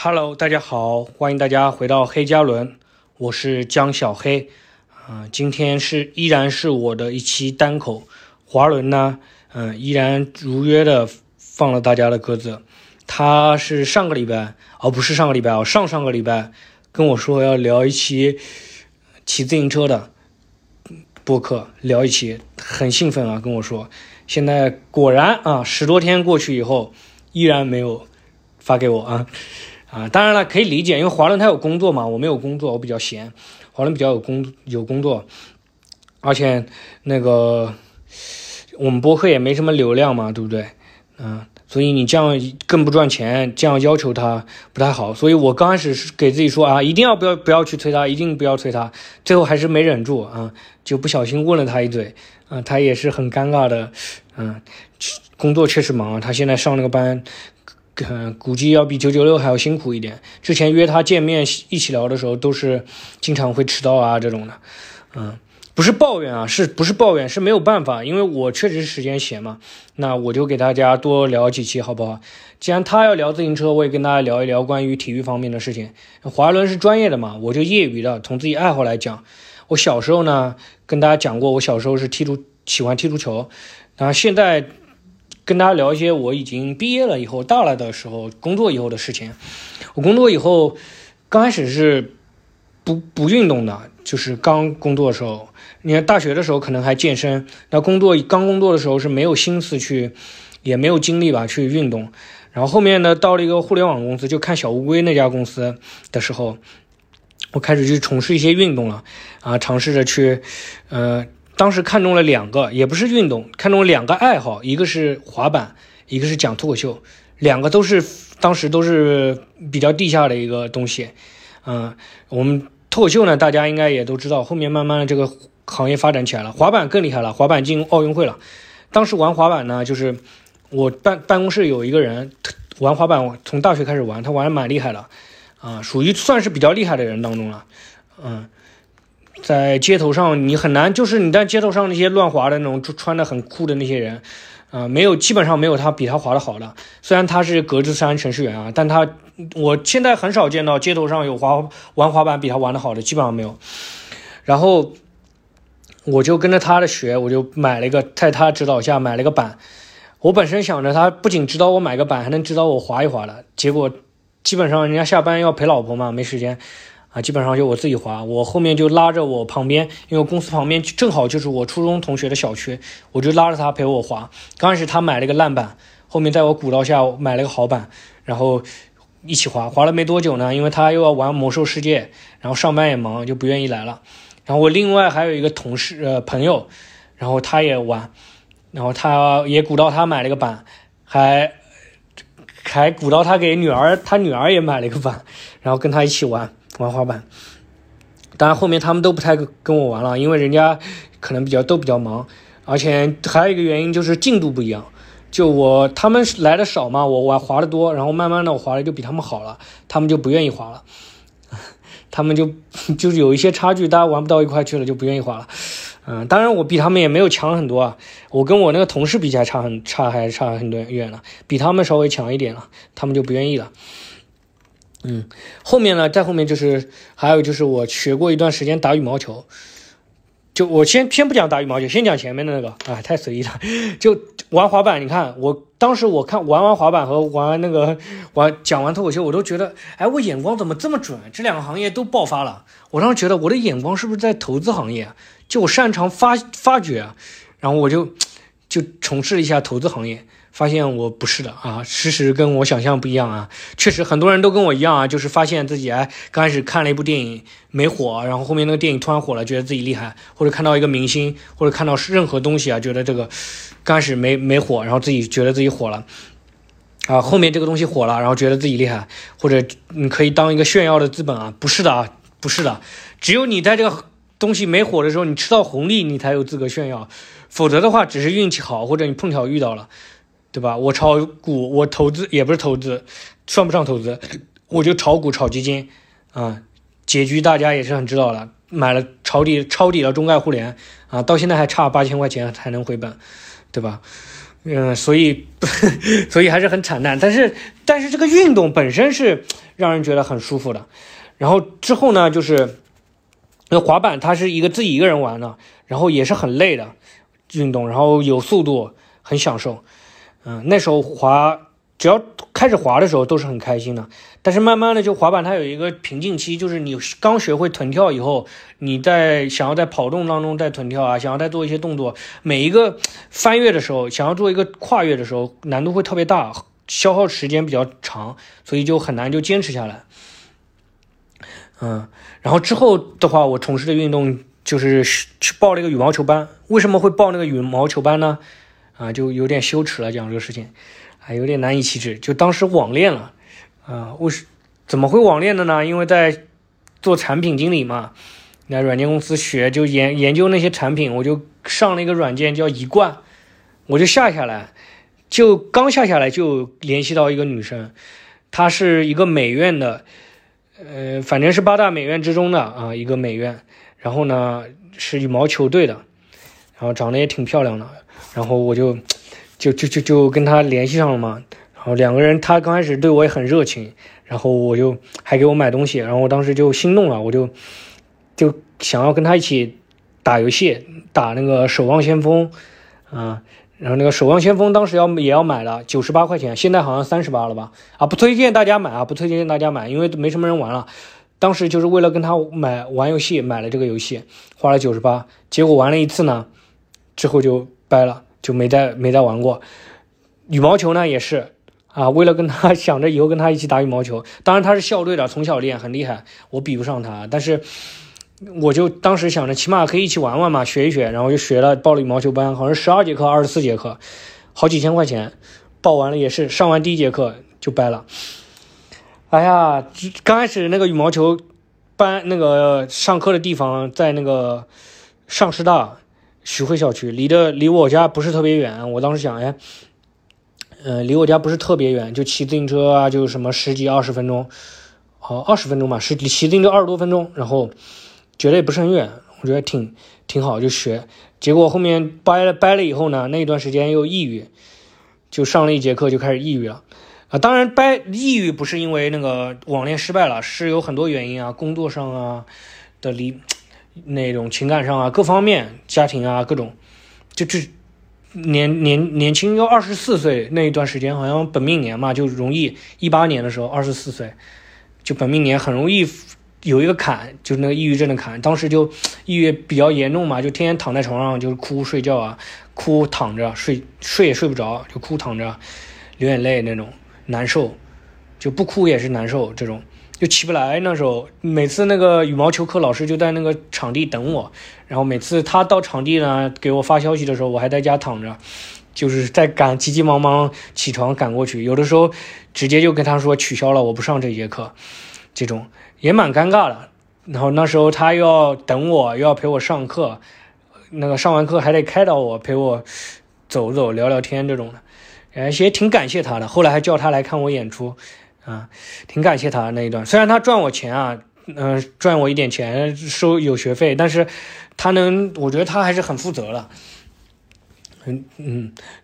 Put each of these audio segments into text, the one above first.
Hello， 大家好，欢迎大家回到黑加仑，我是江小黑。今天依然是我的一期单口，华伦呢，依然如约的放了大家的鸽子。他是上上个礼拜跟我说要聊一期骑自行车的播客，聊一期，很兴奋啊，跟我说。现在果然啊，10多天过去以后，依然没有发给我啊。当然了，可以理解，因为华伦他有工作嘛，我没有工作，我比较闲。华伦比较有工作，而且那个我们播客也没什么流量嘛，对不对？所以你这样更不赚钱，这样要求他不太好。所以我刚开始是给自己说啊，一定要不要去催他，一定不要催他。最后还是没忍住啊，就不小心问了他一嘴啊，他也是很尴尬的。工作确实忙，他现在上那个班。估计要比996还要辛苦一点。之前约他见面一起聊的时候，都是经常会迟到啊这种的。不是抱怨啊，是没有办法，因为我确实时间闲嘛。那我就给大家多聊几期好不好？既然他要聊自行车，我也跟大家聊一聊关于体育方面的事情。华伦是专业的嘛，我就业余的，从自己爱好来讲。我小时候呢，跟大家讲过，我小时候是喜欢踢足球。那现在跟大家聊一些我已经毕业了以后大了的时候工作以后的事情。我工作以后刚开始是不运动的，就是刚工作的时候，你看大学的时候可能还健身，那刚工作的时候是没有心思去，也没有精力吧去运动。然后后面呢，到了一个互联网公司，就看小乌龟那家公司的时候，我开始去从事一些运动了啊，尝试着去当时看中了两个，也不是运动，看中了两个爱好，一个是滑板，一个是讲脱口秀，两个当时都是比较地下的一个东西。我们脱口秀呢，大家应该也都知道，后面慢慢的这个行业发展起来了，滑板更厉害了，滑板进奥运会了。当时玩滑板呢，就是我办公室有一个人玩滑板，从大学开始玩，他玩得蛮厉害了，属于算是比较厉害的人当中了。在街头上你很难，就是你在街头上那些乱滑的那种穿得很酷的那些人，基本上没有他比他滑得好的。虽然他是格子衫程序员啊，但我现在很少见到街头上有玩滑板比他玩得好的，基本上没有。然后我就跟着他的学，我就买了一个，在他指导下买了个板。我本身想着他不仅指导我买个板，还能指导我滑一滑的。结果基本上人家下班要陪老婆嘛，没时间。基本上就我自己滑，我后面就拉着我旁边，因为公司旁边正好就是我初中同学的小区，我就拉着他陪我滑。刚开始他买了一个烂板，后面在我鼓捣下我买了个好板，然后一起滑。滑了没多久呢，因为他又要玩魔兽世界，然后上班也忙，就不愿意来了。然后我另外还有一个朋友，然后他也玩，然后他也鼓捣他买了个板，还鼓捣他给女儿，他女儿也买了一个板，然后跟他一起玩滑板。当然后面他们都不太跟我玩了，因为人家可能比较忙，而且还有一个原因就是进度不一样，他们来的少嘛，我滑的多，然后慢慢的我滑的就比他们好了，他们就不愿意滑了，他们就是有一些差距，大家玩不到一块去了，就不愿意滑了。当然我比他们也没有强很多啊，我跟我那个同事比起来差很远了，比他们稍微强一点了，他们就不愿意了。后面呢，再后面就是还有就是我学过一段时间打羽毛球，就我先不讲打羽毛球，先讲前面的那个啊，太随意了。就玩滑板，你看我当时我看玩滑板和讲完脱口秀，我都觉得哎，我眼光怎么这么准？这两个行业都爆发了。我当时觉得我的眼光是不是在投资行业？就我擅长发掘，然后我就从事了一下投资行业。发现我不是的啊，事实跟我想象不一样啊。确实很多人都跟我一样啊，就是发现自己刚开始看了一部电影没火，然后后面那个电影突然火了，觉得自己厉害，或者看到一个明星，或者看到任何东西啊，觉得这个刚开始没火，然后自己觉得自己火了啊，后面这个东西火了，然后觉得自己厉害，或者你可以当一个炫耀的资本啊，不是的，只有你在这个东西没火的时候，你吃到红利，你才有资格炫耀，否则的话只是运气好，或者你碰巧遇到了。对吧？我炒股，我投资也不是投资，算不上投资，我就炒股炒基金，结局大家也是很知道了，买了抄底了中概互联啊，到现在还差8000块钱才能回本，对吧？所以还是很惨淡，但是这个运动本身是让人觉得很舒服的。然后之后呢，就是滑板，它是自己一个人玩的，然后也是很累的运动，然后有速度，很享受。那时候只要开始滑的时候都是很开心的。但是慢慢的，就滑板它有一个瓶颈期，就是你刚学会臀跳以后，你想要在跑动当中再臀跳啊，想要再做一些动作，每一个翻越的时候，想要做一个跨越的时候，难度会特别大，消耗时间比较长，所以就很难就坚持下来。然后之后的话，我从事的运动就是去报了一个羽毛球班。为什么会报那个羽毛球班呢？就有点羞耻了，讲这个事情有点难以启齿。就当时网恋了怎么会网恋的呢？因为在做产品经理嘛，那软件公司就研究那些产品，我就上了一个软件叫一冠，我就下下来，就刚下下来就联系到一个女生，她是一个美院的，反正是8大美院之中的一个美院，然后呢是羽毛球队的，然后长得也挺漂亮的，然后我就跟他联系上了嘛，然后两个人，他刚开始对我也很热情，然后我就还给我买东西，然后我当时就心动了，我就想要跟他一起打游戏，打那个守望先锋然后那个守望先锋当时也要买了98块钱，现在好像38了吧不推荐大家买，因为没什么人玩了。当时就是为了跟他玩游戏，买了这个游戏花了98，结果玩了一次呢之后就掰了，就没再玩过。羽毛球呢也是为了想着以后跟他一起打羽毛球，当然他是校队的，从小练很厉害，我比不上他，但是我就当时想着起码可以一起玩玩嘛，学一学，然后就学了，报了羽毛球班，好像12节课24节课，好几千块钱，报完了也是上完第1节课就掰了。哎呀，刚开始那个羽毛球班那个上课的地方在那个上师大徐汇校区，离我家不是特别远。我当时想，离我家不是特别远，就骑自行车就什么10几20分钟，20分钟吧，骑自行车20多分钟，然后觉得也不是很远，我觉得挺好，就学。结果后面掰了以后呢，那一段时间又抑郁，就上了1节课就开始抑郁了当然抑郁不是因为那个网恋失败了，是有很多原因工作上的那种情感上各方面，家庭各种，就年轻要24岁那一段时间，好像本命年嘛，就容易18年的时候24岁，就本命年很容易有一个坎，就是那个抑郁症的坎。当时就抑郁比较严重嘛，就天天躺在床上就是哭睡觉哭躺着睡也睡不着，就哭躺着流眼泪那种难受，就不哭也是难受这种。就起不来，那时候每次那个羽毛球课老师就在那个场地等我，然后每次他到场地呢给我发消息的时候，我还在家躺着，就是在急忙忙起床赶过去，有的时候直接就跟他说取消了，我不上这节课，这种也蛮尴尬的。然后那时候他又要等我，又要陪我上课，那个上完课还得开导我，陪我走走聊聊天这种的，也挺感谢他的。后来还叫他来看我演出挺感谢他的那一段。虽然他赚我钱赚我一点钱收有学费，但是我觉得他还是很负责了。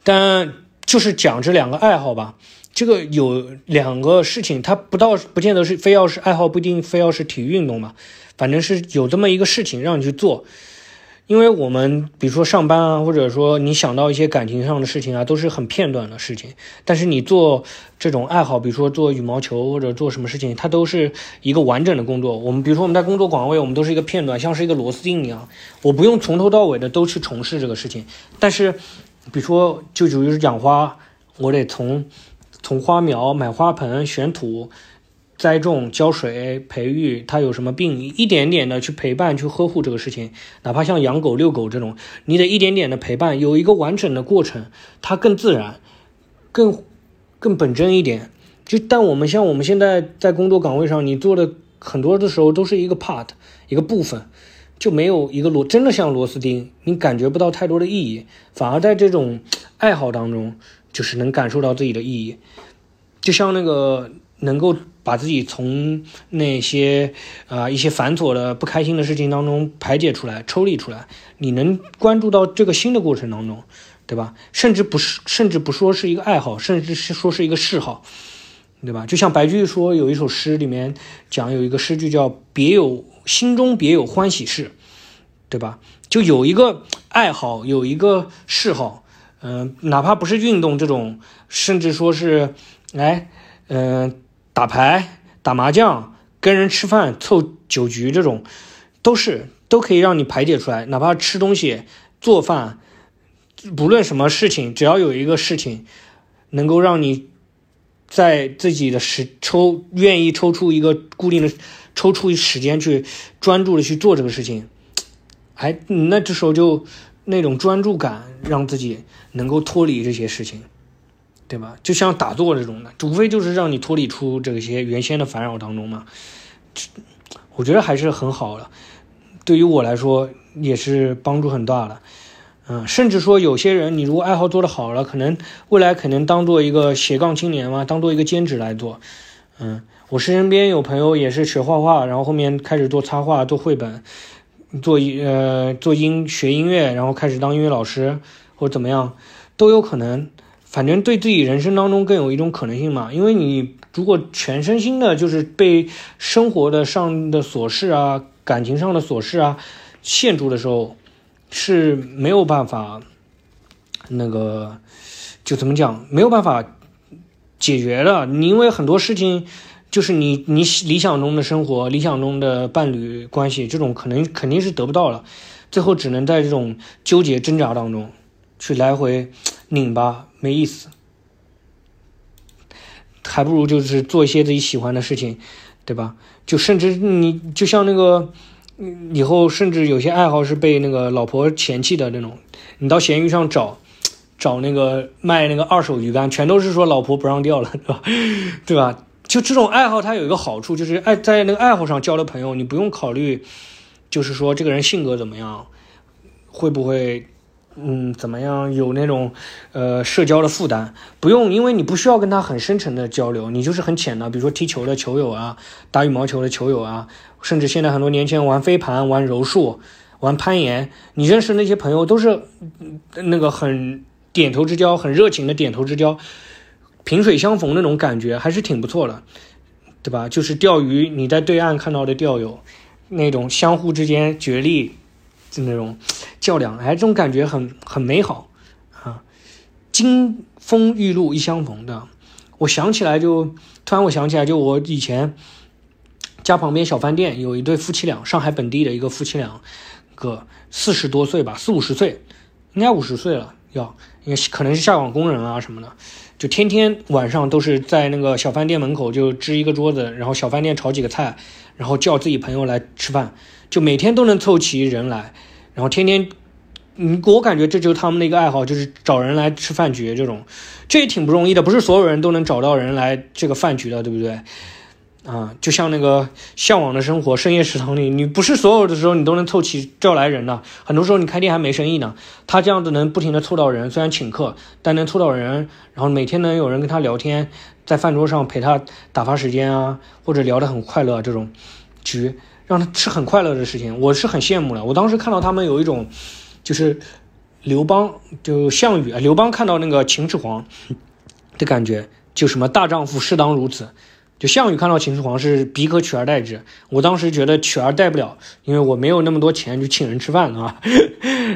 但就是讲这两个爱好吧，这个有两个事情，他不见得是非要是爱好，不一定非要是体育运动嘛，反正是有这么一个事情让你去做。因为我们比如说上班或者说你想到一些感情上的事情都是很片段的事情，但是你做这种爱好，比如说做羽毛球或者做什么事情，它都是一个完整的工作。比如说我们在工作岗位，我们都是一个片段，像是一个螺丝钉一样，我不用从头到尾的都去从事这个事情。但是比如说就是养花，我得从花苗买花盆、选土、栽种、浇水、培育，它有什么病一点点的去陪伴去呵护这个事情。哪怕像养狗遛狗这种，你得一点点的陪伴，有一个完整的过程，它更自然更本真一点。但我们现在在工作岗位上，你做的很多的时候都是一个 part 一个部分，就没有一个真的像螺丝钉，你感觉不到太多的意义。反而在这种爱好当中，就是能感受到自己的意义，就像那个能够把自己从那些一些繁琐的不开心的事情当中排解出来、抽离出来，你能关注到这个新的过程当中，对吧？甚至不说是一个爱好，甚至是说是一个嗜好，对吧？就像白居易说，有一首诗里面讲，有一个诗句叫“别有心中别有欢喜事”，对吧？就有一个爱好，有一个嗜好，哪怕不是运动这种，甚至说是打牌、打麻将、跟人吃饭、凑酒局这种，都可以让你排解出来。哪怕吃东西、做饭，不论什么事情，只要有一个事情能够让你在自己的愿意抽出一个固定的抽出时间去专注的去做这个事情，那这时候就那种专注感让自己能够脱离这些事情，对吧？就像打坐这种的，无非就是让你脱离出这些原先的烦扰当中嘛。我觉得还是很好的，对于我来说也是帮助很大的。甚至说有些人，你如果爱好做得好了，可能未来可能当做一个斜杠青年嘛，当做一个兼职来做。我身边有朋友也是学画画，然后后面开始做插画、做绘本、学音乐，然后开始当音乐老师或者怎么样都有可能。反正对自己人生当中更有一种可能性嘛，因为你如果全身心的就是被生活的上的琐事啊、感情上的琐事啊限住的时候，是没有办法没有办法解决的。你因为很多事情就是你理想中的生活、理想中的伴侣关系这种肯定是得不到了，最后只能在这种纠结挣扎当中去来回拧巴，没意思。还不如就是做一些自己喜欢的事情，对吧？就甚至你就像以后甚至有些爱好是被老婆嫌弃的那种，你到闲鱼上找卖二手鱼竿，全都是说老婆不让钓了，对吧？就这种爱好它有一个好处，就是在爱好上交的朋友，你不用考虑就是说这个人性格怎么样，会不会怎么样，有那种社交的负担，不用，因为你不需要跟他很深沉的交流，你就是很浅的，比如说踢球的球友啊，打羽毛球的球友啊，甚至现在很多年轻人玩飞盘、玩柔术、玩攀岩，你认识那些朋友都是很点头之交，很热情的点头之交，萍水相逢那种感觉还是挺不错的，对吧？就是钓鱼，你在对岸看到的钓友，那种相互之间角力那种较量，这种感觉很美好啊！金风玉露一相逢的，我想起来，就我以前家旁边小饭店有一对夫妻俩，上海本地的一个夫妻俩，40多岁吧，40-50岁，应该50岁了，也可能是下岗工人啊什么的，就天天晚上都是在小饭店门口就支一个桌子，然后小饭店炒几个菜，然后叫自己朋友来吃饭，就每天都能凑齐人来，然后天天，我感觉这就是他们的一个爱好，就是找人来吃饭局这种，这也挺不容易的，不是所有人都能找到人来这个饭局的，对不对？就像向往的生活深夜食堂里，你不是所有的时候你都能凑齐叫来人的，很多时候你开店还没生意呢，他这样子能不停的凑到人，虽然请客但能凑到人，然后每天能有人跟他聊天，在饭桌上陪他打发时间啊，或者聊得很快乐，这种局让他是很快乐的事情，我是很羡慕的。我当时看到他们有一种就是项羽刘邦看到秦始皇的感觉，就什么大丈夫适当如此，就项羽看到秦始皇是彼可取而代之，我当时觉得取而代不了，因为我没有那么多钱去请人吃饭啊。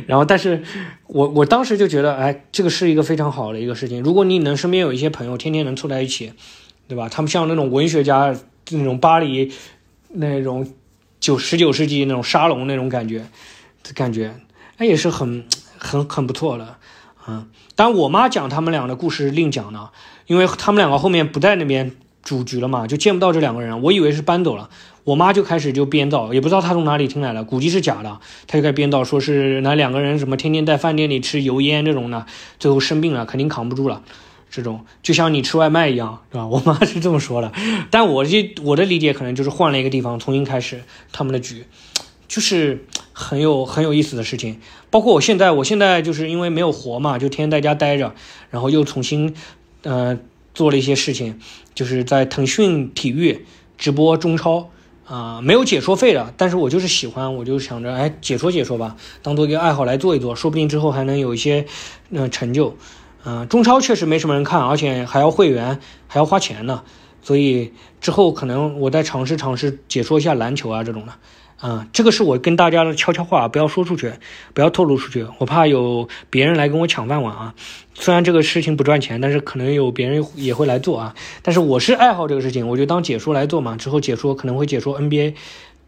然后但是我当时就觉得这个是一个非常好的一个事情，如果你能身边有一些朋友天天能凑在一起，对吧？他们像那种文学家，那种巴黎那种19世纪那种沙龙那种感觉也是很不错的。但我妈讲他们俩的故事另讲呢，因为他们两个后面不在那边主局了嘛，就见不到这两个人，我以为是搬走了，我妈就开始编造，也不知道她从哪里听来的，估计是假的，她就开始编造说是哪两个人什么天天在饭店里吃油烟这种的，最后生病了，肯定扛不住了，这种就像你吃外卖一样，是吧？我妈是这么说的，但我的理解可能就是换了一个地方重新开始他们的局，就是很有意思的事情。包括我现在就是因为没有活嘛，就天天在家待着，然后又重新做了一些事情，就是在腾讯体育直播中超没有解说费的，但是我就是喜欢，我就想着哎解说解说吧，当做一个爱好来做一做，说不定之后还能有一些成就。中超确实没什么人看，而且还要会员，还要花钱呢，所以之后可能我再尝试解说一下篮球啊这种的。这个是我跟大家的悄悄话，不要说出去，不要透露出去，我怕有别人来跟我抢饭碗啊。虽然这个事情不赚钱，但是可能有别人也会来做啊。但是我是爱好这个事情，我就当解说来做嘛。之后解说可能会解说 NBA，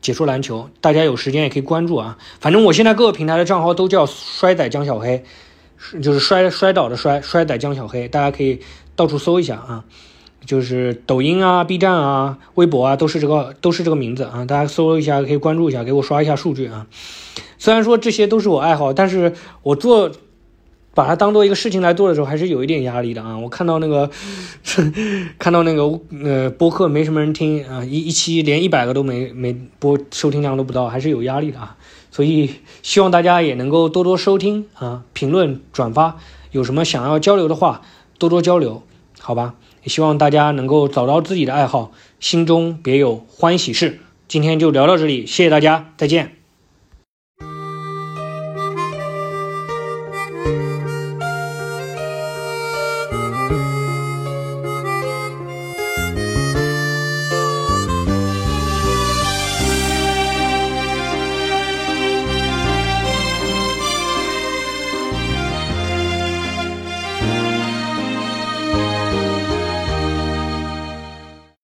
解说篮球，大家有时间也可以关注啊。反正我现在各个平台的账号都叫摔仔江小黑，就是摔倒的摔仔江小黑，大家可以到处搜一下啊。就是抖音啊 B 站啊微博啊都是这个名字啊，大家搜一下可以关注一下，给我刷一下数据啊。虽然说这些都是我爱好，但是我把它当做一个事情来做的时候还是有一点压力的啊。我看到那个播客没什么人听啊，一期连100个都没播，收听量都不到，还是有压力的啊。所以希望大家也能够多多收听啊，评论转发，有什么想要交流的话多多交流，好吧。也希望大家能够找到自己的爱好，心中别有欢喜事。今天就聊到这里，谢谢大家，再见。